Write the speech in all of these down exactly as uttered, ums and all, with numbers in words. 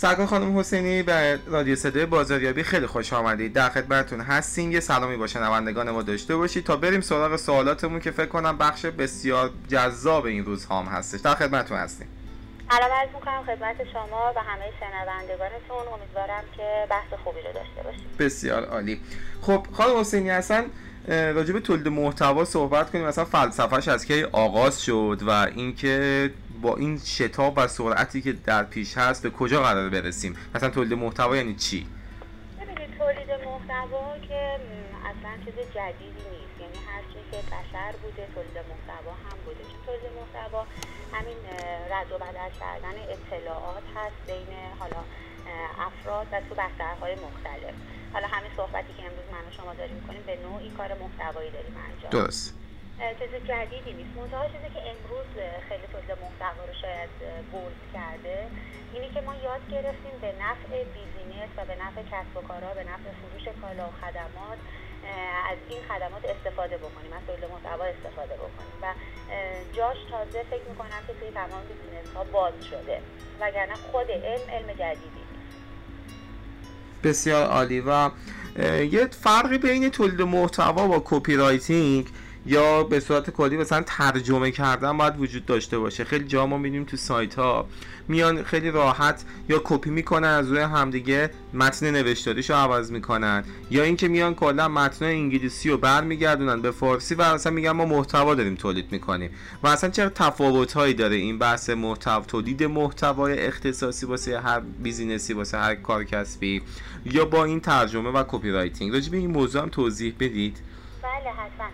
ساغر خانم حسینی به رادیو صدای بازاریابی خیلی خوش آمدید. در خدمتتون هستیم. یه سلامی با شنوندگان ما داشته باشید تا بریم سراغ سوالاتمون که فکر کنم بخش بسیار جذاب این روزها هم هستش. در خدمتتون هستیم. سلام عرض می‌کنم خدمت شما و همه شنوندگانتون. امیدوارم که بحث خوبی رو داشته باشید. بسیار عالی. خب خانم حسینی اصلا راجع به تولید محتوا صحبت کنیم. مثلا فلسفه‌اش از کی آغاز شد و اینکه با این شتاب و سرعتی که در پیش هست به کجا قرار برسیم؟ مثلا تولید محتوا یعنی چی؟ ببینید تولید محتوا که اصلا چیز جدیدی نیست، یعنی هر چیزی که بشر بوده تولید محتوا هم بوده. تولید محتوا همین رد و بدل کردن اطلاعات هست بین حالا افراد و تو بسترهای مختلف. حالا همین صحبتی که امروز من و شما داریم می‌کنیم به نوعی کار محتوایی داریم انجام. درست. چیز جدیدی نیست. منتها چیزی که امروز خیلی تولید محتوا رو شاید بولد کرده اینه که ما یاد گرفتیم به نفع بیزینس و به نفع کسب و کارها، به نفع فروش کالا و خدمات از این خدمات استفاده بکنیم، از تولید محتوا استفاده بکنیم و جاش تازه فکر می‌کنم که توی تمام بیزینس ها باز شده، وگرنه خود علم علم جدیدی. بسیار عالی. و یه فرقی بین تولید محتوا با کپی رایتینگ یا به صورت کلی مثلا ترجمه کردن باید وجود داشته باشه. خیلی جا ما می‌بینیم تو سایت‌ها میان خیلی راحت یا کپی میکنن از روی همدیگه، متن نوشتاریشو عوض میکنن، یا اینکه میان کلا متن انگلیسی رو برمیگردونن به فارسی و مثلا میگن ما محتوا داریم تولید میکنیم. و اصلا چه تفاوت‌هایی داره این بحث محتوا، تولید محتوای اختصاصی واسه هر بیزینسی، واسه هر کار کسبی، یا با این ترجمه و کپی رایتینگ؟ راجع به این موضوع هم توضیح بدید. بله حتما.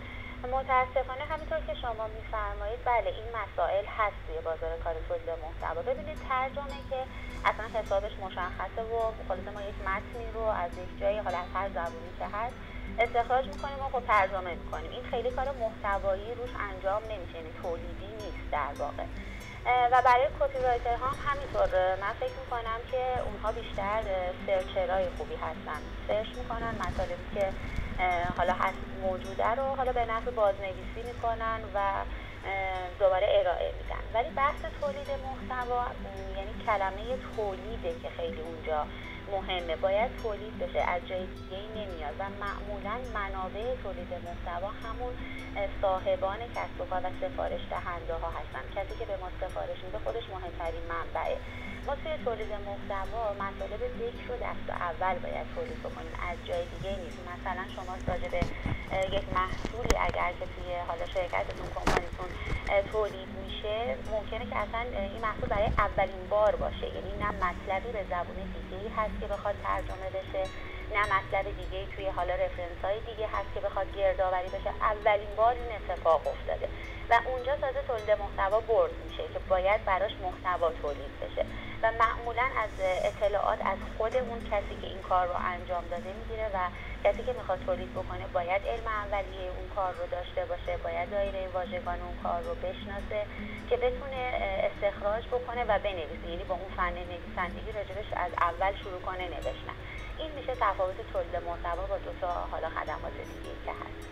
متاسفانه همینطور که شما میفرمایید بله این مسائل هست توی بازار کار تولید محتوا. ببینید ترجمه که اصلا حسابش مشخصه و خلاصه ما یک متنی رو از یک جایی حالا از هر زبونی که هست استخراج میکنیم و خب ترجمه میکنیم. این خیلی کار محتوایی روش انجام نمیشه، یعنی تولیدی نیست در واقع. و برای کپی رایترها هم همینطور من فکر میکنم که اونها بیشتر سرچرای خوبی هستن، سرچ میکنن مطالبی که حالا هست موجوده رو حالا به نفع بازنویسی میکنن و دوباره ارائه میدن. ولی بحث تولید محتوا یعنی کلمه تولیده که خیلی اونجا مهمه، باید تولید بشه، از جای دیگه‌ای نمیاد و معمولا منابع تولید محتوا همون صاحبان کسب و کار و سفارش دهنده ها هستن. کسی که به ما سفارش میده خودش مهمترین منبعه. ما توی تولید محتوا مطالب ذکر رو دست اول باید تولید بکنیم، از جای دیگه نیست. مثلا شما راجع به یک محصولی اگر که توی حالا شرکتتون کمپانیتون تولید میشه، ممکنه که اصلا این محصول برای اولین بار باشه، یعنی نه مطلبی به زبون دیگه‌ای هست که بخواد ترجمه بشه، نه مطلب دیگه‌ای توی حالا رفرنس‌های دیگه هست که بخواد گردآوری بشه. اولین بار این اتفاق افتاده و اونجا تازه تولید محتوا برد میشه که باید براش محتوا تولید بشه و معمولا از اطلاعات از خود اون کسی که این کار رو انجام داده میگیره و کسی که میخواد تولید بکنه باید علم اولیه اون کار رو داشته باشه، باید دایره واژگان اون کار رو بشناسه که بتونه استخراج بکنه و بنویسه، یعنی با اون فن نویسندگی راجبش از اول شروع کنه نوشتن. این میشه تفاوت تولید محتوا با دو تا حالا خدمات دیگه که هست.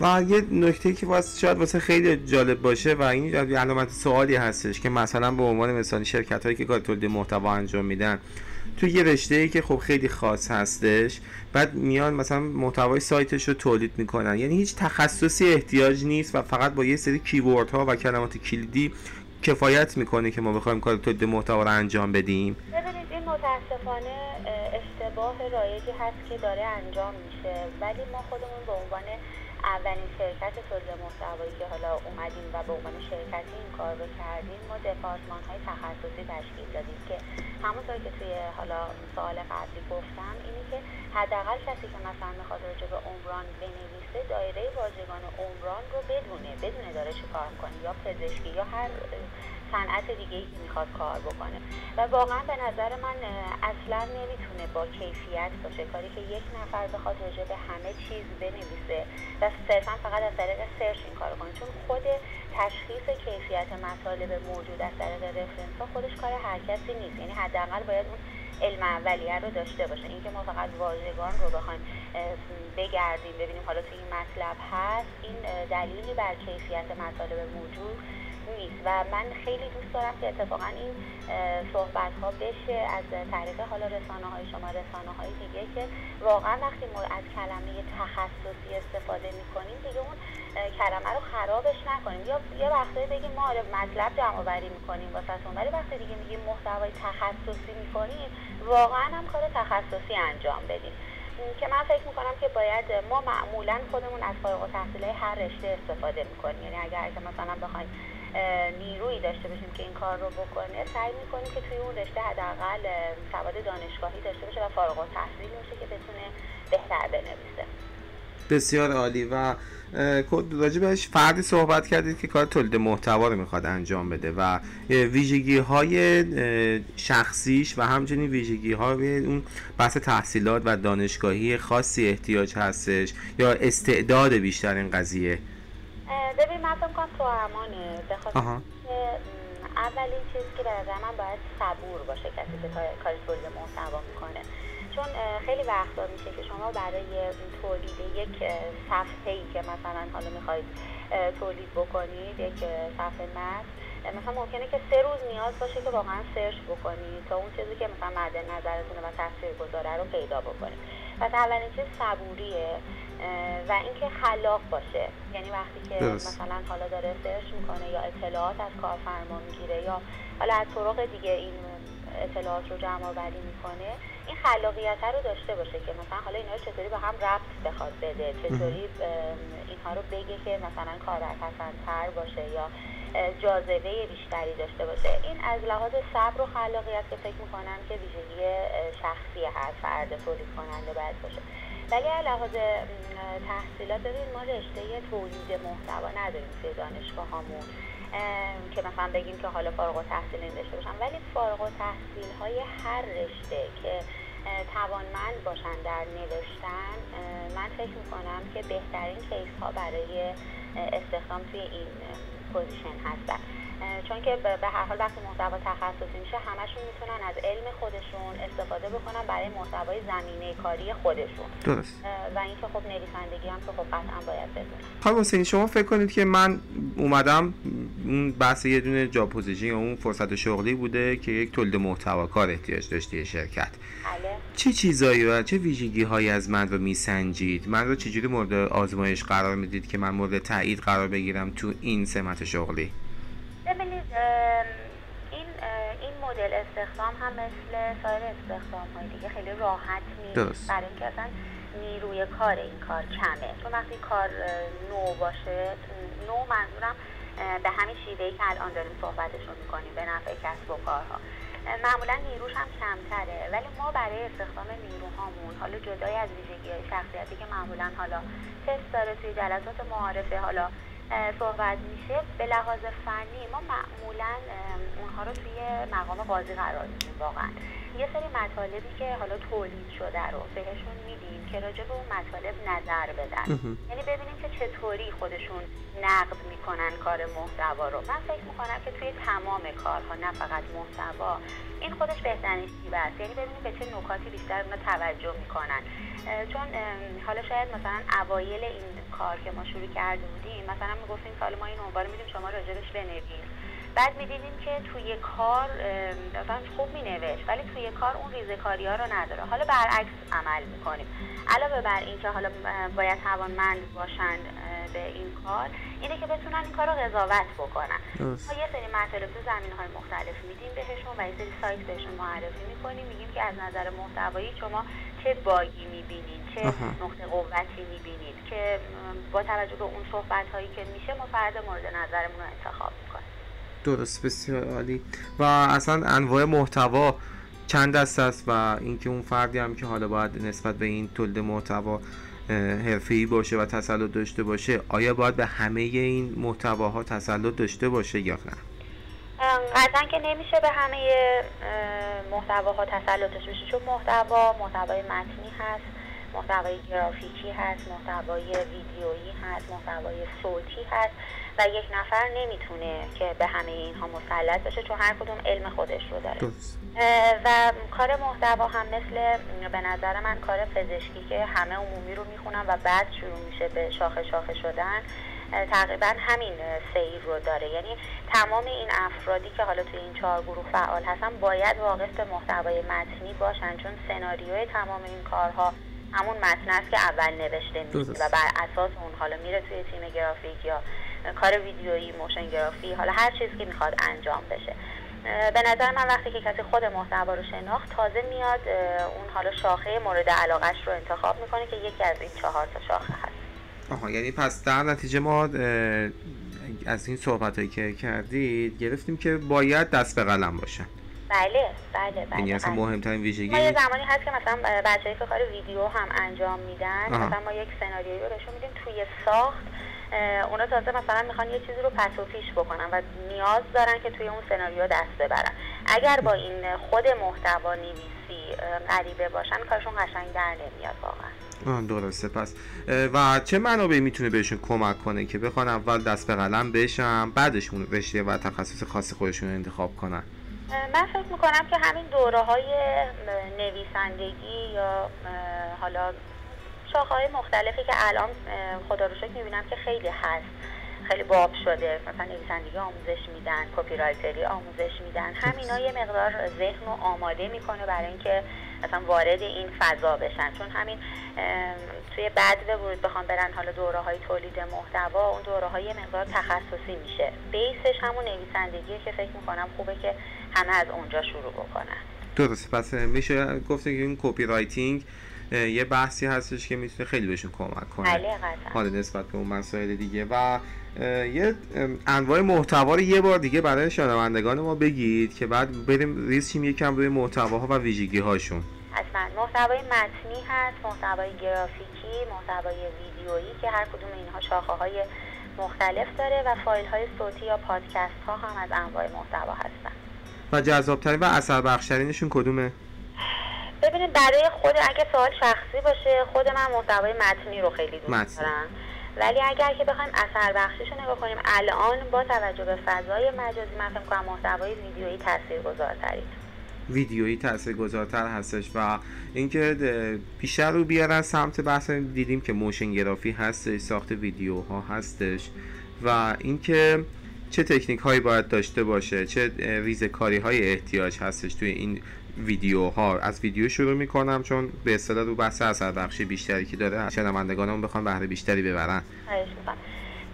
و یه نکته‌ای که واسه شاید واسه خیلی جالب باشه و این علامت سوالی هستش که مثلا به عنوان مثال شرکت‌هایی که کار تولید محتوا انجام میدن تو یه رشته‌ای که خب خیلی خاص هستش، بعد میان مثلا محتوای سایتش رو تولید میکنن، یعنی هیچ تخصصی احتیاج نیست و فقط با یه سری کیوردها و کلمات کلیدی کفایت میکنه که ما بخوایم کار تولید محتوا رو انجام بدیم. ببینید این متأسفانه اشتباه رایجی هست که داره انجام میشه، ولی ما خودمون به عنوان اولین شرکت تولید محتوایی که حالا اومدیم و به عنوان شرکتی این کار رو کردیم، ما دپارتمان‌های تخصصی تشکیل دادیم که همونطور که توی حالا سوال قبلی گفتم اینی که حداقل کسی که مثلا میخواد راجع به عمران بنویسه دایره واژگان عمران رو بدونه، بدونه داره چی کار کنه، یا پزشکی یا هر صنعت دیگه‌ای که میخواد کار بکنه. و واقعا به نظر من اصلا نمیتونه با کیفیت باشه کاری که یک نفر بخواد راجع به همه چیز بنویسه و صرفا فقط از طریق سرچ این کارو کنه، چون خود تشخیص کیفیت مطالب موجود از طریق رفرنس‌ها خودش کار هر کسی نیست، یعنی حداقل باید اون علم اولیه رو داشته باشه. اینکه ما فقط واژگان رو بخوایم بگردیم ببینیم حالا تو این مطلب هست، این دلیلی بر کیفیت مطالب موجود گویی و من خیلی دوست دارم که اتفاقا این صحبت ها بشه از طریق حالا رسانه های شما، رسانه های دیگه، که واقعا وقتی ما از کلمه تخصصی استفاده میکنیم دیگه اون کلمه رو خرابش نکنیم. یا یه وقتایی بگیم ما آره مطلب جمع آوری میکنیم واسهتون، ولی وقتی دیگه میگیم محتوای تخصصی میکنیم واقعا هم کار تخصصی انجام بدیم، که من فکر میکنم که باید ما معمولا خودمون از فارغ التحصیلای هر رشته استفاده میکنیم. یعنی اگر که مثلا بخوایم نیرویی داشته باشیم که این کار رو بکنه، سعی میکنیم که توی اون رشته حداقل سواد دانشگاهی داشته باشه و فارغ التحصیل باشه که بتونه بهتر بنویسه. بسیار عالی. و راجع بهش فردی صحبت کردید که کار تولید محتوا رو میخواد انجام بده و ویژگی های شخصیش و همچنین ویژگی های اون بحث تحصیلات و دانشگاهی خاصی احتیاج هستش یا استعداد بیشتر این قضیه؟ ببین من فکر کنم تو همانه بخواستم اولین چیز که به نظر من باید صبور باشه کسی که کار تولید محتوا میکنه، چون خیلی وقتا میشه که شما برای تولید یک صفحه‌ای که مثلا حالا میخواید تولید بکنید، یک صفحه متن، مثلا ممکنه که سه روز نیاز باشه که واقعا سرچ بکنید تا اون چیزی که مثلا مد نظرتونه و تاثیرگذاره رو پیدا بکنید. پس اولین چیز صبوریه و اینکه خلاق باشه. یعنی وقتی که مثلا حالا داره سرچ میکنه یا اطلاعات از کارفرما میگیره یا حالا از طرق دیگه این اطلاعات رو جمع آوری میکنه، این خلاقیت رو داشته باشه که مثلا حالا اینا رو چطوری با هم ربط بخواد بده، چطوری اینها رو بگه که مثلا کاربرپسندتر باشه یا جاذبه بیشتری داشته باشه. این از لحاظ صبر و خلاقیت که فکر میکنم که ویژگی شخصی هر فرد تولید کننده باید باشه. ولی از لحاظ تحصیلات ببینید ما رشته تولید محتوا نداریم توی دانشگاهامون که مثلا بگیم که حالا فارغ التحصیل این داشته باشن، ولی فارغ التحصیل های هر رشته که توانمند باشن در نوشتن، من فکر میکنم که بهترین کیس ها برای استخدام توی این پوزیشن هستن، چون که به هر حال وقتی محتوا تخصصی میشه همشون میتونن از علم خودشون استفاده بکنن برای محتوای زمینه کاری خودشون. درست. و اینکه خب نویسندگی هم که خب قطعا باید بدونن. خانم حسینی شما فکر کنید که من اومدم اون بحث یه دونه جاب پوزیشن اون فرصت شغلی بوده که یک تولید محتوا کار احتیاج داشته یه شرکت. بله. چه چیزایی و چه ویژگی‌هایی از من رو میسنجید؟ من رو چجوری مورد آزمایش قرار میدید که من مورد تایید قرار بگیرم تو این سمت شغلی؟ ببینید این این مدل استخدام هم مثل سایر استخدام‌های دیگه خیلی راحت نیست، برای اینکه اصلا نیروی کار این کار کمه. چون وقتی کار نو باشه، نو منظورم به همین شیوهی که الان داریم صحبتشون میکنیم به نفع کسب و کارها، معمولا نیروش هم کمتره. ولی ما برای استخدام نیروهامون حالا جدای از ویژگی‌های شخصیتی که معمولا حالا تست داره توی جلسات معارفه حالا صحبت میشه، به لحاظ فنی ما معمولا اونها رو توی مقام قاضی قرار میدیم. واقعا یه سری مطالبی که حالا تولید شده رو بهشون میدیم که راجع به اون مطالب نظر بدن، یعنی ببینیم که چطوری خودشون نقد میکنن کار محتوا رو. من فکر میکنم که توی تمام کارها نه فقط محتوا این خودش بهترین شیوه است، یعنی ببینیم به چه نکاتی بیشتر اونا توجه میکنن. چون حالا شاید مثلا اوایل این کار که ما شروع کرده بودیم مثلا میگفتیم که حالا ما این عنوان رو میدیم شما راجبش بنویس، بعد میدیدیم که توی کار مثلا خوب مینوشت ولی توی کار اون ریزکاری ها رو نداره. حالا برعکس عمل میکنیم. علاوه بر این که حالا باید توانمند باشن به این کار، اینه که بتونن این کار رو قضاوت بکنن. ما یه سری مطالب تو زمینه‌های مختلف میدیم بهشون و یه سری سایت بهشون معرفی میکنیم، میگیم که از نظر محتوایی شما چه باگی میبینید، چه نقطه قوتی میبینید، که با توجه به اون صحبت‌هایی که میشه ما فرد مورد نظرمون رو انتخاب میکنیم. درست. بسیار عالی. و اصلا انواع محتوا چند دسته است و اینکه اون فردی هم که حالا باید نسبت به این تولید محتوا حرفه‌ای باشه و تسلط داشته باشه، آیا باید به همه این محتواها تسلط داشته باشه یا نه؟ قطعاً که نمیشه به همه محتواها تسلط داشته باشه، چون محتوا محتوای متنی هست، محتوای گرافیکی هست، محتوای ویدیویی هست، محتوای صوتی هست و یک نفر نمیتونه که به همه اینها مسلط باشه، چون هر کدوم علم خودش رو داره. و کار محتوا هم مثل به نظر من کار پزشکی که همه عمومی رو میخونن و بعد شروع میشه به شاخه شاخه شدن، تقریبا همین سیر رو داره. یعنی تمام این افرادی که حالا توی این چهار گروه فعال هستن باید واقف به محتوای متنی باشن، چون سناریوی تمام این کارها همون متن است که اول نوشته میشه و بر اساس اون حالا میره توی تیم گرافیک یا کار ویدیویی، موشن گرافی، حالا هر چیزی که میخواد انجام بشه. به نظر من وقتی که کسی خود محتوا رو شناخت، تازه میاد اون حالا شاخه مورد علاقهش رو انتخاب میکنه که یکی از این چهار تا شاخه هست. آها، یعنی پس در نتیجه ما از این صحبتایی که کردید گرفتیم که باید دست به قلم باشه. بله بله بله. یعنی اصلا مهمترین ویژگی ما، یه زمانی هست که مثلا بچه‌ای که کار ویدیو هم انجام میدن، مثلا ما یک سناریویی رو بهشون میدیم توی ساخت اونا تازه مثلا میخوان یه چیزی رو پس و پیش بکنن و نیاز دارن که توی اون سناریو دست ببرن. اگر با این خود محتوا نویسی غریبه باشن، کارشون قشنگ در نمیاد واقعا. درسته. پس و چه منابعی میتونه بهشون کمک کنه که بخوان اول دست به قلم بشن، بعدش اون رشته و تخصص خاص خودشون رو انتخاب کنن؟ من فکر میکنم که همین دوره‌های نویسندگی یا حالا شاخه‌های مختلفی که الان خدا رو شکر می‌بینم که خیلی هست، خیلی باب شده، مثلا نویسندگی آموزش میدن، کپی رایتری آموزش میدن، همینا یه مقدار ذهن رو آماده میکنه برای اینکه مثلا وارد این فضا بشن. چون همین توی بدو ورود بخوام برن حالا دوره‌های تولید محتوا، اون دوره‌های یه مقدار تخصصی میشه، بیسش همون نویسندگیه که فکر می‌کنم خوبه که همه از اونجا شروع بکنن. درسته. پس میشه گفت که این کپی رایتینگ یه بحثی هستش که میتونه خیلی بهشون کمک کنه حالا نسبت به اون مسائل دیگه. و یه انواع محتوا رو یه بار دیگه برای شنوندگان ما بگید که بعد بریم ریسیم یکم روی محتواها و ویژگی‌هاشون. حتما. محتوای متنی هست، محتوای گرافیکی، محتوای ویدیویی که هر کدوم اینها شاخه‌های مختلف داره، و فایل‌های صوتی یا پادکست‌ها هم از انواع محتوا هستن. و جذاب‌ترین و اثربخش‌ترینشون کدومه؟ ببینید برای خود، اگه سوال شخصی باشه، خود من محتوای متنی رو خیلی دوست دارم، ولی اگر که بخوایم اثر بخشیش رو نگاه کنیم الان با توجه به فضای مجازی، من فکر می‌کنم محتوای ویدیویی تاثیرگذارتره. ویدیویی تاثیرگذارتر هستش و اینکه بیشتر رو بیارن سمت بحث، دیدیم که موشن گرافی هستش، ساخت ویدیوها هستش، و اینکه چه تکنیک‌هایی باید داشته باشه، چه ریزکاری‌های احتیاج هستش توی این ویدیوها. از ویدیو شروع میکنم چون به اصطلاح رو بحث اثر بخشی بیشتری که داره شنوندگانمون بخوان بهره بیشتری ببرن. خواهش می‌کنم.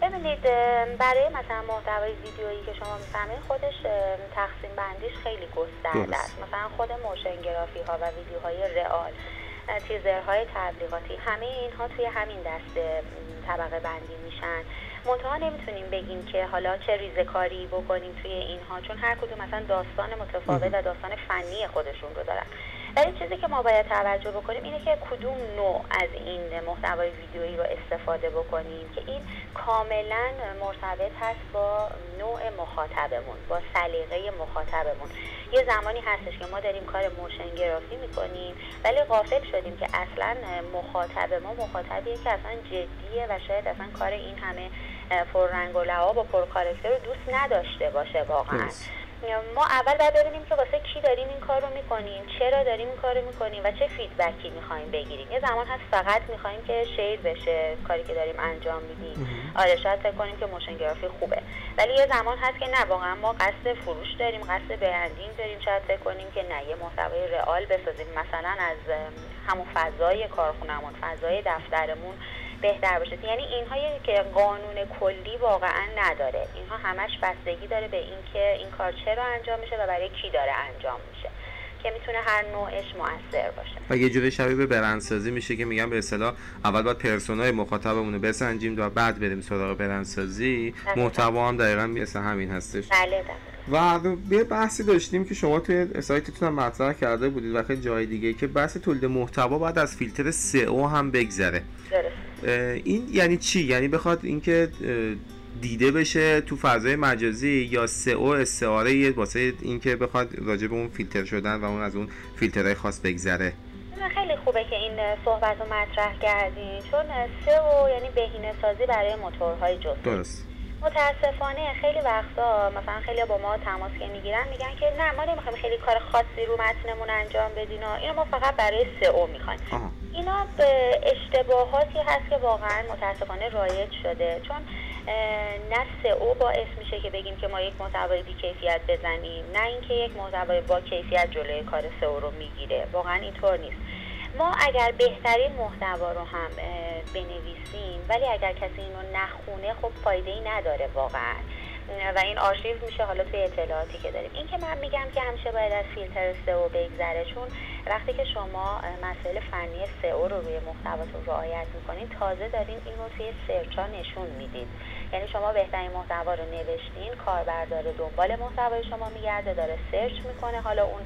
ببینید برای مثلا محتوای ویدیویی که شما می‌فرمایید، خودش تقسیم بندیش خیلی گسترده است. مثلا خود موشن گرافی ها و ویدیوهای رئال، تیزرهای تبلیغاتی، همه اینها توی همین دسته طبقه بندی میشن. منتها نمیتونیم بگیم که حالا چه ریزکاری بکنیم توی اینها، چون هر کدوم مثلا داستان متفاوت و داستان فنی خودشون رو دارن. ولی چیزی که ما باید توجه بکنیم اینه که کدوم نوع از این محتوای ویدیویی رو استفاده بکنیم که این کاملا مرتبط هست با نوع مخاطبمون، با سلیقه مخاطبمون. یه زمانی هستش که ما داریم کار موشن گرافی میکنیم ولی غافل شدیم که اصلا مخاطب ما مخاطبیه که اصلا جدیه و شاید اصلا کار این همه پررنگ و لعاب و پرکاراکتر رو دوست نداشته باشه واقعا. ما اول باید ببینیم که واسه کی داریم این کار رو میکنیم، چرا داریم این کار رو میکنیم و چه فیدبکی میخواییم بگیریم. یه زمان هست فقط میخواییم که شیر بشه کاری که داریم انجام میدیم، آره شاید فکر کنیم که موشن گرافی خوبه، ولی یه زمان هست که نه، واقعا ما قصد فروش داریم، قصد برندینگ داریم، شاید فکر کنیم که نه، یه محتوای رئال بسازیم، مثلا از همون فضای کارخونمون، فضای دفترمون بهتر باشه. یعنی اینها که قانون کلی واقعا نداره، اینها همش بستگی داره به اینکه این کار چرا انجام میشه و برای کی داره انجام میشه، که میتونه هر نوعش مؤثر باشه. و یه جوری شبیه به برندسازی میشه که میگم به اصطلاح اول باید پرسونای مخاطبمون رو بسنجیم و بعد بریم سراغ برندسازی. محتوا هم دقیقاً مثل همین هستش. بله دقیقاً. و یه بحثی داشتیم که شما توی سایتتون هم مطرح کرده بودید و خیلی جای دیگه، که بحث تولید محتوا بعد از فیلتر سئو هم بگذره. درسته. این یعنی چی؟ یعنی بخواد اینکه دیده بشه تو فضای مجازی، یا سئو استعاره واسه اینکه بخواد راجع به اون فیلتر شدن و اون از اون فیلترهای خاص بگذره. خیلی خوبه که این صحبت رو مطرح کردین، چون سئو یعنی بهینه‌سازی برای موتورهای جستجو. درست. متاسفانه خیلی وقتا مثلا خیلی با ما تماس که میگیرن میگن که نه ما نمیخوایم خیلی کار خاصی رو متنمون انجام بدین و اینو ما فقط برای سئو میخوایم. اینا اشتباهاتی هست که واقعا متاسفانه رایج شده، چون نسع او باعث میشه که بگیم که ما یک محتوای بی کیفیت بزنیم، نه اینکه یک محتوای با کیفیت جلوی کار سئو رو میگیره. واقعا اینطور نیست. ما اگر بهترین محتوا رو هم بنویسیم ولی اگر کسی اینو نخونه خب فایده‌ای نداره واقعا، و این آرشیو میشه حالا توی اطلاعاتی که داریم. این که من میگم که همیشه باید از فیلتر سئو بگذره، چون وقتی که شما مسائل فنی سئو رو روی محتواتون رعایت میکنین تازه دارین این رو توی سرچ‌ها نشون میدید. یعنی شما بهترین محتوا رو نوشتین، کاربردار دنبال محتوای شما میگرده، داره سرچ میکنه حالا اون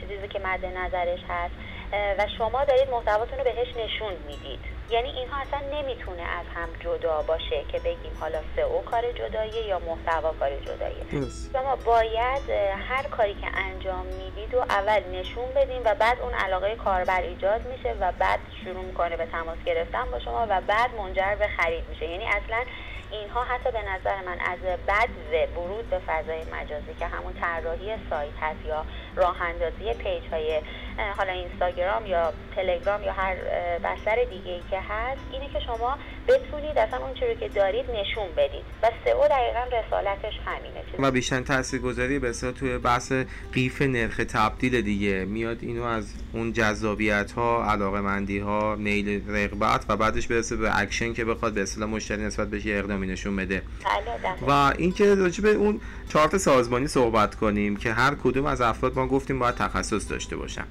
چیزی که مد نظرش هست و شما دارید محتواتون رو بهش نشون میدید. یعنی اینها اصلا نمیتونه از هم جدا باشه که بگیم حالا سئو کار جداییه یا محتوا کار جداییه. شما باید هر کاری که انجام میدید و اول نشون بدین و بعد اون علاقه کاربر ایجاد میشه و بعد شروع میکنه به تماس گرفتن با شما و بعد منجر به خرید میشه. یعنی اصلا اینها حتی به نظر من از بذر ورود به فضای مجازی که همون طراحی سایت هست یا راه اندازی پیج های حالا اینستاگرام یا تلگرام یا هر بستر دیگه‌ای که هست، اینه که شما بتونید اصلا اون چیزی که دارید نشون بدید و سئو دقیقاً رسالتش همینه و بیشتر تاثیرگذاری به اصطلاح توی بحث قیف نرخ تبدیل دیگه میاد. اینو از اون جذابیت ها، علاقه‌مندی ها، میل رغبت و بعدش برسه به اکشن که بخواد به اصطلاح مشتری نسبت بهش اقدامی نشون بده. و اینکه راجع به اون چارت سازمانی صحبت کنیم که هر کدوم از افراد ما گفتیم باید تخصص داشته باشن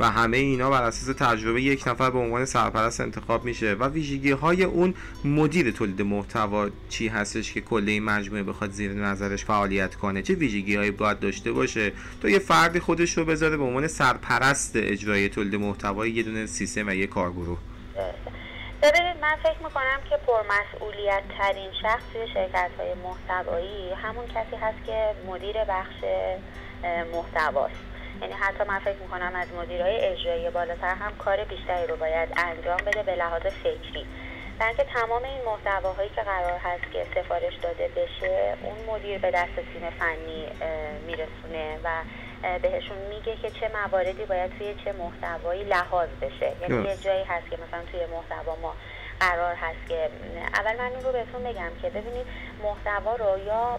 و همه اینا بر اساس تجربه یک نفر به عنوان سرپرست انتخاب میشه و ویژگی‌های اون مدیر تولید محتوا چی هستش که کل این مجموعه بخواد زیر نظرش فعالیت کنه، چه ویژگی‌هایی باید داشته باشه تا یه فردی خودش رو بذاره به عنوان سرپرست اجرای تولید محتوای یه دونه سیستم و یه کارگروه. ببینید من فکر میکنم که پرمسئولیت ترین شخص توی شرکت‌های محتوایی همون کسی هست که مدیر بخش محتواست. یعنی حتی من فکر میکنم از مدیرهای اجرایی بالاتر هم کار بیشتری رو باید انجام بده به لحاظ فکری، بلکه تمام این محتواهایی که قرار هست که سفارش داده بشه اون مدیر به دست تیم فنی میرسونه و بهشون میگه که چه مواردی باید توی چه محتوایی لحاظ بشه. یعنی یه جایی هست که مثلا توی محتوا ما قرار هست که اول من این رو بهتون بگم که ببینید محتوا رو یا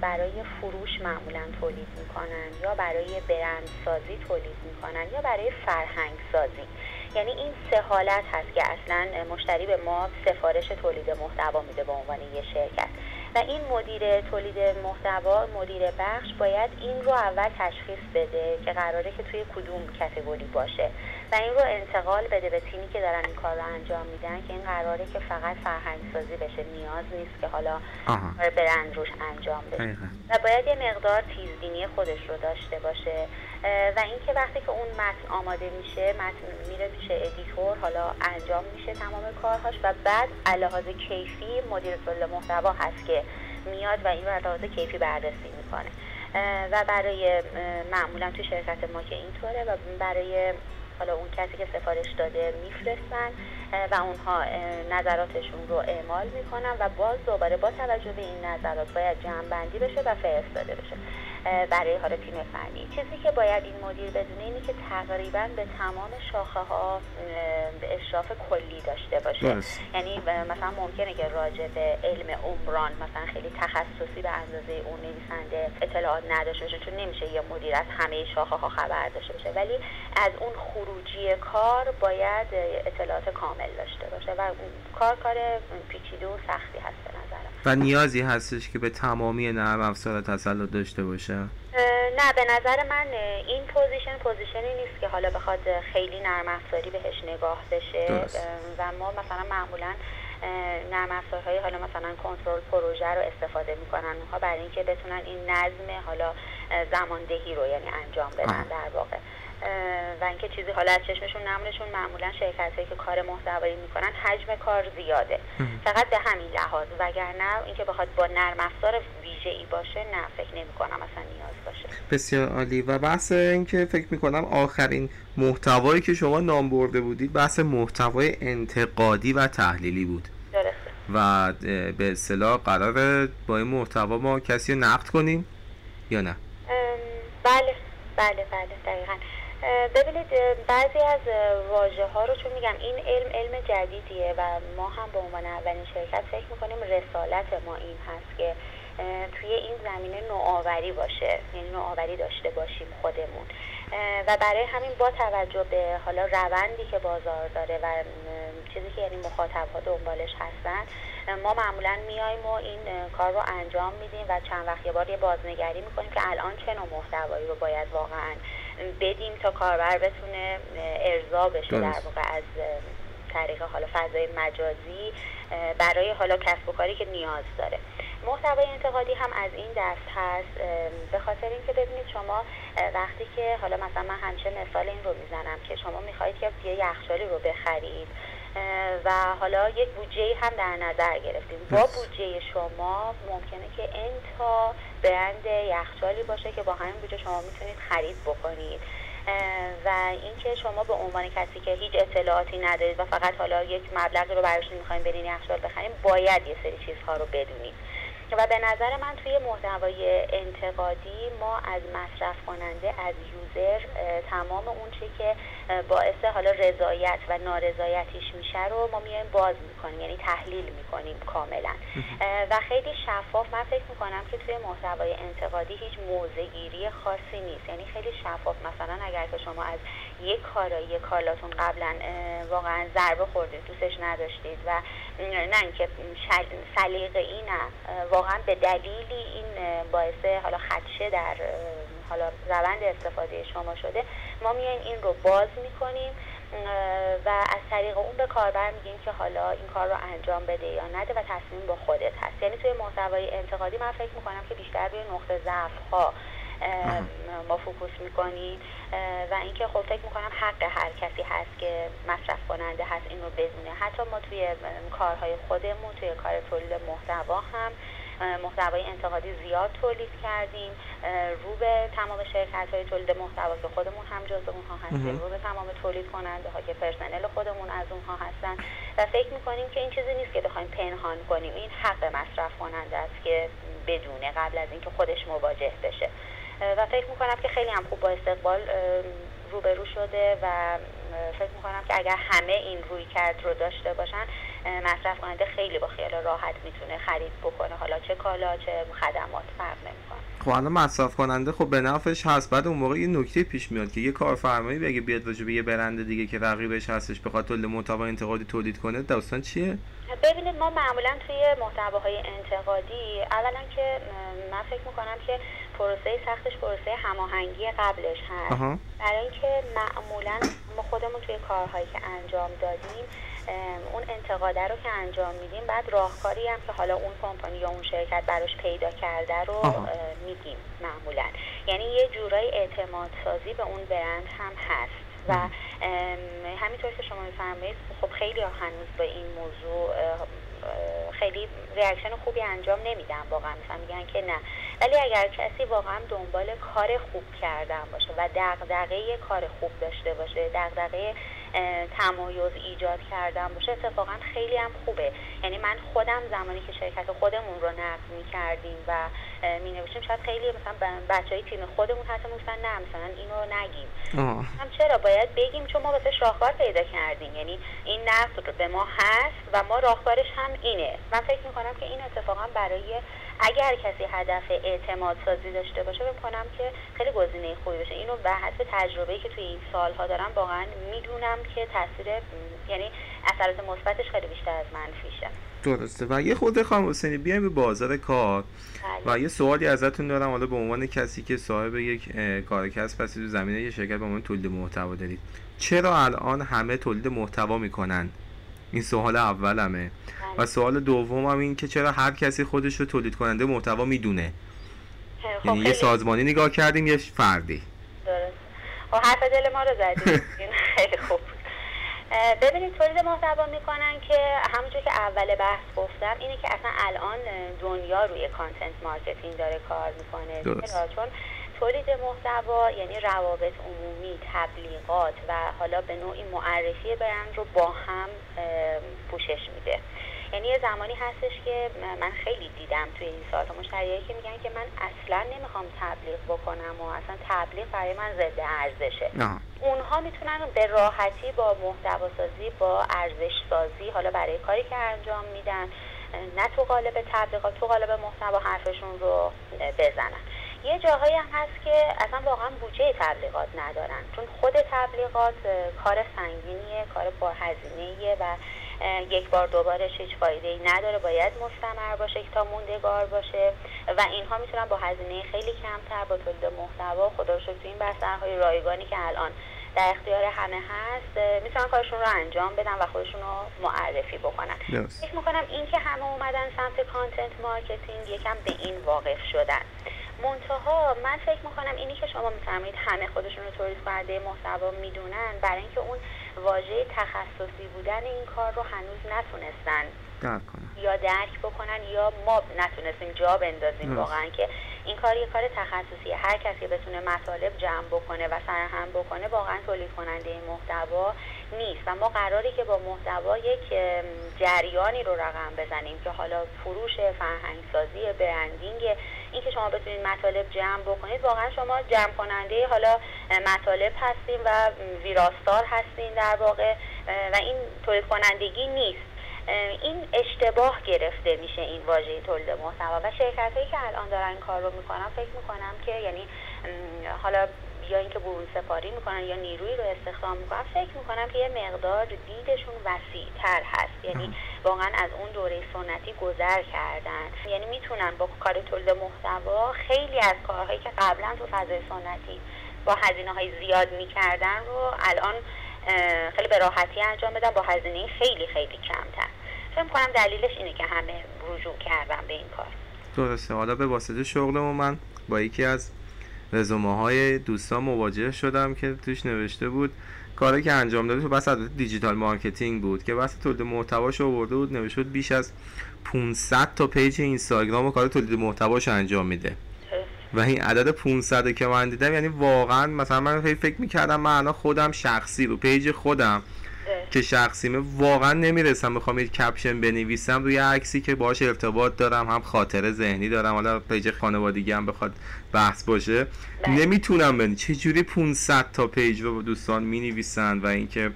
برای فروش معمولا تولید میکنن یا برای برندسازی تولید میکنن یا برای فرهنگسازی. یعنی این سه حالت هست که اصلا مشتری به ما سفارش تولید محتوا میده به عنوان یه شرکت و این مدیر تولید محتوا، مدیر بخش باید این رو اول تشخیص بده که قراره که توی کدوم کاتگوری باشه و این رو انتقال بده به تیمی که دارن این کار رو انجام میدن که این قراره که فقط فرهنگ سازی بشه، نیاز نیست که حالا کار برند روش انجام بشه و باید یه مقدار تیزبینی خودش رو داشته باشه و اینکه وقتی که اون متن آماده میشه، متن میره پیش ادیتور، حالا انجام میشه تمام کارهاش و بعد علاوه بر کیفی مدیر تولید محتوا هست که میاد و این رو از کیفی بررسی میکنه و برای معمولا تو شرکت ما که اینطوره و برای حالا اون کسی که سفارش داده میفرستن و اونها نظراتشون رو اعمال میکنن و باز دوباره با توجه به این نظرات باید جمع‌بندی بشه و فرستاده بشه برای حالا تیم فنی. چیزی که باید این مدیر بدونه اینه که تقریبا به تمام شاخه ها اشراف کلی داشته باشه. بس. یعنی مثلا ممکنه که راجع به علم عمران مثلا خیلی تخصصی به اندازه اون نویسنده اطلاعات نداشته باشه، چون نمیشه یه مدیر از همه شاخه ها خبر داشته باشه، ولی از اون خروجی کار باید اطلاعات کامل داشته باشه و کار کار پیچیده و سختی هست به نظرم و نیازی هستش که به تمامی نرم افزار تسلط داشته باشه. نه به نظر من این پوزیشن پوزیشنی نیست که حالا بخواد خیلی نرم افزاری بهش نگاه بشه. درست. و ما مثلا معمولا نرم افزارهای حالا مثلا کنترل پروژه رو استفاده میکنن اونها برای اینکه بتونن این نظم حالا زماندهی رو یعنی انجام بدن در واقع و اینکه چیزی حالا از چشمشون نمونشون. معمولا شرکتایی که کار محتوایی میکنن حجم کار زیاده فقط به همین لحاظ، وگرنه اینکه بخواد با نرم افزار ویژه‌ای باشه نه فکر نمی‌کنم اصلا نیاز باشه. بسیار عالی. و بحث اینکه فکر می‌کنم آخرین محتوایی که شما نام برده بودید بحث محتوای انتقادی و تحلیلی بود. درسته. و به اصطلاح قراره با این محتوا ما کسی رو نقد کنیم یا نه؟ بله بله بله دقیقاً. ببینید بعضی از واژه ها رو چون میگم این علم علم جدیدیه و ما هم به عنوان اولین شرکت فکر میکنیم رسالت ما این هست که توی این زمینه نوآوری باشه، یعنی نوآوری داشته باشیم خودمون و برای همین با توجه به حالا روندی که بازار داره و چیزی که یعنی مخاطب‌ها دنبالش هستن ما معمولا میایم و این کار رو انجام میدیم و چند وقت یه بار یه بازنگری میکنیم که الان چه نوع محتوایی رو باید واقعا بدیم تا کاربر بتونه ارضا بشه در واقع از طریق حالا فضای مجازی برای حالا کسب و کاری که نیاز داره. محتوای انتقادی هم از این دست هست به خاطر اینکه ببینید شما وقتی که حالا مثلا من همیشه مثال این رو میزنم که شما میخواید که یه یخچالی رو بخرید و حالا یک بودجه‌ای هم در نظر گرفتیم، با بودجه شما ممکنه که انتا برند یخچالی باشه که با همین بودجه شما میتونید خرید بکنید و اینکه شما به عنوان کسی که هیچ اطلاعاتی ندارید و فقط حالا یک مبلغی رو براش میخواین برین یخچال بخرید باید یه سری چیزها رو بدونید و به نظر من توی محتوای انتقادی ما از مصرف کننده از یوزر تمام اون چی که باعث حالا رضایت و نارضایتیش میشه رو ما میایم باز میکنیم، یعنی تحلیل میکنیم کاملا و خیلی شفاف. من فکر میکنم که توی محتوای انتقادی هیچ موضع‌گیری خاصی نیست، یعنی خیلی شفاف. مثلا اگر که شما از یک کارایی یک کالاتون قبلا واقعا ضربه خوردید، دوستش نداشتید و نه اینکه سلیقه ای نه واقعا به دلیلی این باعث حالا خدشه در حالا روند استفاده شما شده، ما میایم این رو باز میکنیم و از طریق اون به کاربر میگیم که حالا این کار رو انجام بده یا نده و تصمیم با خودت هست. یعنی توی محتوای انتقادی من فکر میکنم که بیشتر به نقطه ضعف ها ما فوکوس میکنیم و اینکه خب فکر میکنم حق هر کسی هست که مصرف کننده هست این رو بدونه. حتی ما توی کارهای خودمون توی کار تولید محتوا هم محتوای انتقادی زیاد تولید کردیم رو به تمام شرکت‌های تولید محتوا که خودمون هم جزو اونها هستیم، رو به تمام تولید کننده ها که پرسنل خودمون از اونها هستن و فکر میکنیم که این چیزی نیست که بخوایم پنهان کنیم، این حق مصرف کننده است که بدونه قبل از اینکه خودش مواجه بشه و فکر میکنم که خیلی هم خوب با استقبال روبرو شده و فکر میکنم که اگر همه این روی کرد رو داشته باشن مصرف کننده خیلی با خیال راحت میتونه خرید بکنه، حالا چه کالا چه خدمات فرق نمیکنه. خب الان مصرف کننده خب به نفعش هست. بعد اون موقع یه نکته پیش میاد که یه کارفرمایی اگه بیاد راجع به یه برند دیگه که رقیبش هستش بخواد تولید محتوای انتقادی تولید کنه داستان چیه؟ ببینید ما معمولا توی محتواهای انتقادی اولا که من فکر میکنم که پروسه سختش پروسه هماهنگی قبلش هست، برای اینکه معمولا ما خودمون توی کارهایی که انجام دادیم اون انتقاده رو که انجام میدیم بعد راهکاری هم که حالا اون کمپانی یا اون شرکت براش پیدا کرده رو میگیم معمولا، یعنی یه جورای اعتماد سازی به اون برند هم هست و همینطور که شما میفرمایید خب خیلی ها هنوز با این موضوع خیلی ریاکشن خوبی انجام نمیدن، واقعا مثلا میگن که نه، ولی اگر کسی واقعا دنبال کار خوب کردن باشه و دغدغه کار خوب داشته باشه، دغدغه تمایز ایجاد کردن باشه اتفاقا خیلی هم خوبه. یعنی من خودم زمانی که شرکت خودمون رو نقد می‌کردیم و می نوشتیم شاید خیلی مثلا بچهای تیم خودمون حتی میگفتن نه مثلا اینو نگیم. هم چرا باید بگیم چون ما واسه راهکار پیدا کردیم، یعنی این نقد به ما هست و ما راهکارش هم اینه. من فکر می‌کنم که این اتفاقا برای اگر کسی هدف اعتماد سازی داشته باشه بکنم که خیلی گزینه خوبی باشه. اینو به حسب تجربه‌ای که توی این سال‌ها دارم واقعا میدونم که تاثیر یعنی اثرات مثبتش خیلی بیشتر از منفیشه. درسته. و یه خود خانم حسینی بیایم به بازار کار. بله. و یه سوالی ازتون دارم، حالا به عنوان کسی که صاحب یک کارکسب هستید تو زمینه یه شرکت به عنوان تولید محتوا دارید، چرا الان همه تولید محتوا میکنن؟ این سوال اولمه. بله. و سوال دومم این که چرا هر کسی خودش رو تولید کننده محتوا میدونه؟ خب یعنی خیلی. یه سازمانی نگاه کردیم یه فردی. درست. و حرف دل ما رو زدید. خیلی خوب. ببینید تولید محتوا میکنن که همونجور که اول بحث گفتم اینه که اصلا الان دنیا روی کانتنت مارکتینگ داره کار میکنه. درست. چون تولید محتوا یعنی روابط عمومی، تبلیغات و حالا به نوعی معرفی برند رو با هم پوشش میده یعنی یه زمانی هستش که من خیلی دیدم توی این سال‌ها مشتریایی که میگن که من اصلا نمیخوام تبلیغ بکنم و اصلا تبلیغ برای من ضد ارزشه. اونها میتونن به راحتی با محتوا سازی، با ارزش سازی، حالا برای کاری که انجام میدن، نه تو قالب تبلیغات، تو قالب محتوا حرفشون رو بزنن. یه جاهایی هم هست که اصلا واقعا بودجه تبلیغات ندارن، چون خود تبلیغات کار سنگینیه، کار پرهزینه‌ایه و یک بار دوبارش هیچ فایده‌ای نداره، باید مستمر باشه تا موندگار باشه و اینها میتونن با هزینه خیلی کمتر با تولید محتوا، خدا رو شکر تو این بسترهای رایگانی که الان در اختیار همه هست، میتونن کارشون رو انجام بدن و خودشون رو معرفی بکنن. فکر میکنم این که همه اومدن سمت کانتنت مارکتینگ یکم به این واقف شدن. منتها من فکر میکنم اینی که شما میفرمایید همه خودشون رو تولید کننده محتوا میدونن، برای اینکه اون واژه تخصصی بودن این کار رو هنوز نتونستن درک کنن یا درک بکنن، یا ما نتونستیم جا بندازیم واقعا که این کار یه کار تخصصیه. هر کسی بتونه مطالب جمع بکنه و سرهم بکنه واقعا تولید کننده محتوا نیست و ما قراره که با محتوا یک جریانی رو رقم بزنیم که حالا فروش، فرهنگسازی، برندینگ، این که شما بتونید مطالب جمع بکنید. واقعا شما جمع کننده حالا مطالب هستین و ویراستار هستین در واقع و این تولید کنندگی نیست. این اشتباه گرفته میشه این واژه تولید محتوا و شرکتایی که الان دارن این کار رو میکنن فکر میکنم که یعنی حالا یا اینکه برون سپاری میکنن یا نیروی رو استخدام میکنن، فکر میکنم که یه مقدار دیدشون وسیع تر هست، یعنی واقعا از اون دوره سنتی گذر کردن، یعنی میتونن با کار تولید محتوا خیلی از کارهایی که قبلا تو فضای سنتی با هزینه‌های زیاد میکردن رو الان خیلی به راحتی انجام بدم با هزینه خیلی خیلی کمتر. فکر می‌کنم دلیلش اینه که همه رجوع کردن به این کار. درسته. حالا به واسطه شغلم من با یکی از رزومه‌های دوستان مواجه شدم که توش نوشته بود کاری که انجام داده تو بس دیجیتال مارکتینگ بود که بس تولید محتواش آورده بود، نوشته بود بیش از پانصد تا پیج اینستاگرام و کار تولید محتواش انجام میده. و این عدد پانصد که من دیدم یعنی واقعا مثلا من فکر میکردم من الان خودم شخصی رو پیج خودم ده. که شخصیمه واقعا نمیرسم بخوام یک کپشن بنویسم روی عکسی که باهاش ارتباط دارم، هم خاطره ذهنی دارم، حالا پیج خانوادگی هم بخواد بحث باشه ده. نمیتونم بنویسم. چجوری پانصد تا پیج رو دوستان مینویسن و اینکه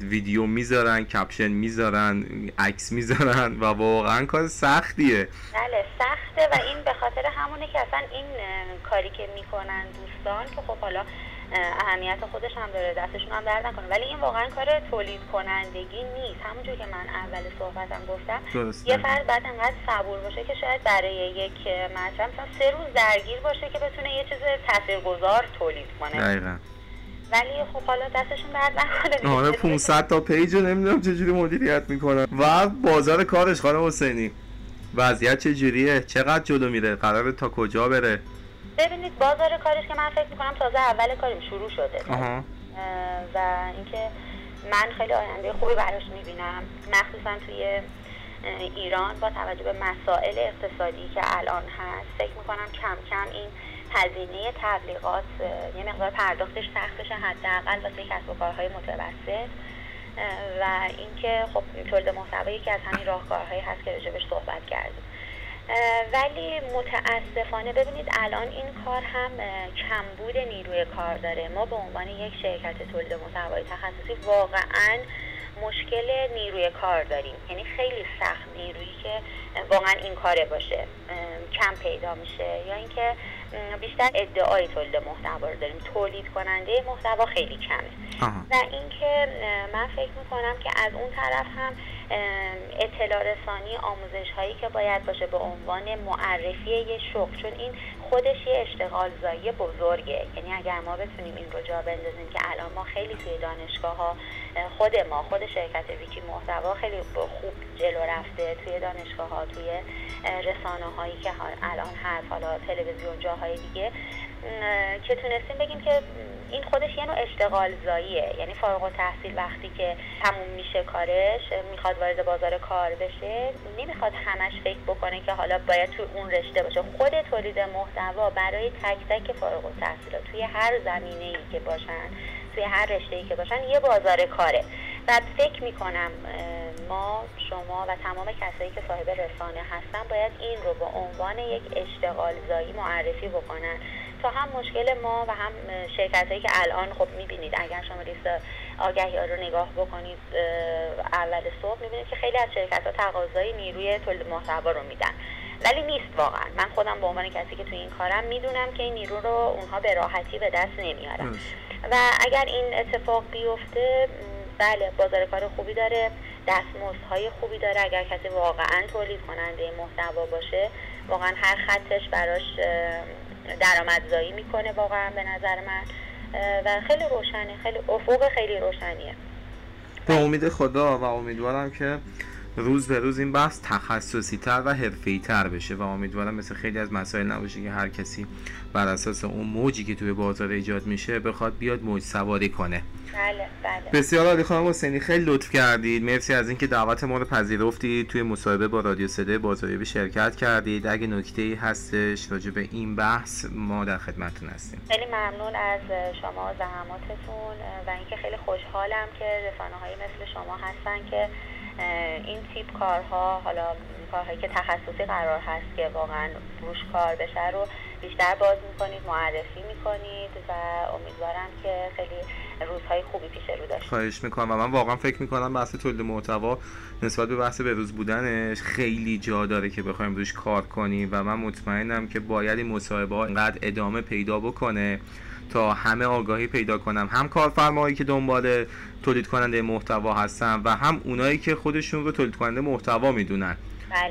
ویدیو میذارن، کپشن میذارن، عکس میذارن و واقعا کار سختیه. بله سخته و این به خاطر همونه که اصلا این کاری که میکنن دوستان که خب حالا اهمیت خودش هم داره، دستشون هم درد نکنه، ولی این واقعا کار تولید کنندگی نیست. همونجور که من اول صحبتم گفتم درسته. یه فرد باید انقدر صبور باشه که شاید برای یک مطلب مثلا سه روز درگیر باشه که بتونه یه چیز تاثیرگذار تولید کنه. دقیقاً. ولی خب حالا دستشون درد نکنه. آره پانصد تا پیج رو نمیدونم چجوری مدیریت میکنن. و بازار کارش خانم حسینی وضعیت چجوریه؟ چقدر جلو میره؟ قراره تا کجا بره؟ ببینید بازار کارش که من فکر میکنم تازه اول کاریم شروع شده آه. اه و اینکه من خیلی آینده خوبی براش میبینم، مخصوصا توی ایران با توجه به مسائل اقتصادی که الان هست. فکر میکنم کم کم این هزینه تبلیغات یه مقدار پرداختش سخت بشه، حداقل واسه کسب و کارهای متوسط و اینکه خب تولید محتوا یکی از همین راهکارهایی هست که راجعش صحبت کردیم. ولی متاسفانه ببینید الان این کار هم کمبود نیروی کار داره. ما به عنوان یک شرکت تولید محتوای تخصصی واقعاً مشکل نیروی کار داریم، یعنی خیلی سخت نیرویی که واقعا این کاره باشه کم پیدا میشه یا اینکه بیشتر ادعای تولید محتوا رو داریم، تولید کننده محتوا خیلی کمه آه. و اینکه من فکر میکنم که از اون طرف هم اطلاع رسانی، آموزش هایی که باید باشه به عنوان معرفی یه شغل، چون این خودش یه اشتغال زایی بزرگه. یعنی اگر ما بتونیم این رو جا بندازیم که الان ما خیلی توی دانشگاه ها خود ما خود شرکت ویکی محتوا خیلی خوب جلو رفته توی دانشگاه ها، توی رسانه هایی که الان هست، حالا تلویزیون، جاهای دیگه که تونستیم بگیم که این خودش یه نوع اشتغال زاییه. یعنی فارغ التحصیل وقتی که تموم میشه کارش، میخواد وارد بازار کار بشه، نمیخواد همش فکر بکنه که حالا باید تو اون رشته باشه. خود تولید محتوا برای تک تک فارغ التحصیلات توی هر زمینه‌ای که باشن، توی هر رشته‌ای که باشن، یه بازار کاره و فکر میکنم ما، شما و تمام کسایی که صاحب رسانه هستن باید این رو به عنوان یک اشتغال زایی معرفی بکنن تا هم مشکل ما و هم شرکت هایی که الان خب میبینید اگر شما لیست آگهی ها رو نگاه بکنید اول صبح میبینید که خیلی از شرکت ها تقاضای نیروی تولید محتوا رو میدن، ولی نیست واقعا. من خودم به عنوان کسی که توی این کارم میدونم که این نیرو رو اونها به راحتی به دست نمیارن و اگر این اتفاق بیفته بله بازار کار خوبی داره، دستمزدهای خوبی داره. اگر کسی واقعا تولید کننده محتوا باشه واقعا هر خطش براش درآمدزایی میکنه واقعا به نظر من و خیلی روشنه، خیلی افق خیلی روشنیه. به امید خدا و امیدوارم که روز به روز این بحث تخصصی تر و حرفه‌ای تر بشه و امیدوارم مثل خیلی از مسائل نباشه که هر کسی بر اساس اون موجی که توی بازار ایجاد میشه بخواد بیاد موج سواری کنه. بله بله. بسیار عالی خانم حسینی، خیلی لطف کردید. مرسی از اینکه دعوت ما رو پذیرفتید، توی مصاحبه با رادیو صدای بازاریابی شرکت کردید. اگه نکته‌ای هستش راجع به این بحث ما در خدمتتون هستیم. خیلی ممنون از شما زحماتتون و اینکه خیلی خوشحالم که رسانه‌های مثل شما هستن که این تیپ کارها، حالا کارهایی که تخصصی قرار هست که واقعا روش کار بشه رو بیشتر باز میکنید، معرفی میکنید و امیدوارم که خیلی روزهای خوبی پیش رو داشته. خواهش میکنم و من واقعا فکر میکنم بحث تولید محتوا نسبت به بحث بروز بودنش خیلی جا داره که بخوایم روش کار کنیم و من مطمئنم که باید این مصاحبه ها اینقدر ادامه پیدا بکنه تا همه آگاهی پیدا کنم، هم کارفرماهایی که دنبال تولید کننده محتوا هستن و هم اونایی که خودشون رو تولید کننده محتوا میدونن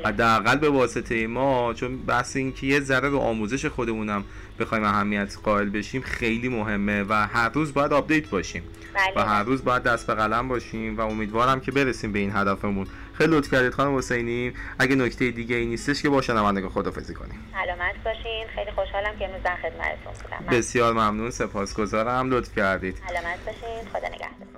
و حداقل به واسطه ما، چون بحث این که یه ذره رو آموزش خودمونم بخوایم اهمیت قائل بشیم خیلی مهمه و هر روز باید آپدیت باشیم و هر روز باید دست به قلم باشیم و امیدوارم که برسیم به این هدفمون. خیلی لطف کردید خانم حسینی. اگه نکته دیگه ای نیستش که با شنوندگان خداحافظی کنیم. سلامت باشین. خیلی خوشحالم که امروز در خدمتتون بودم. بسیار ممنون، سپاسگزارم، لطف کردید. سلامت باشین. خدا نگهدار.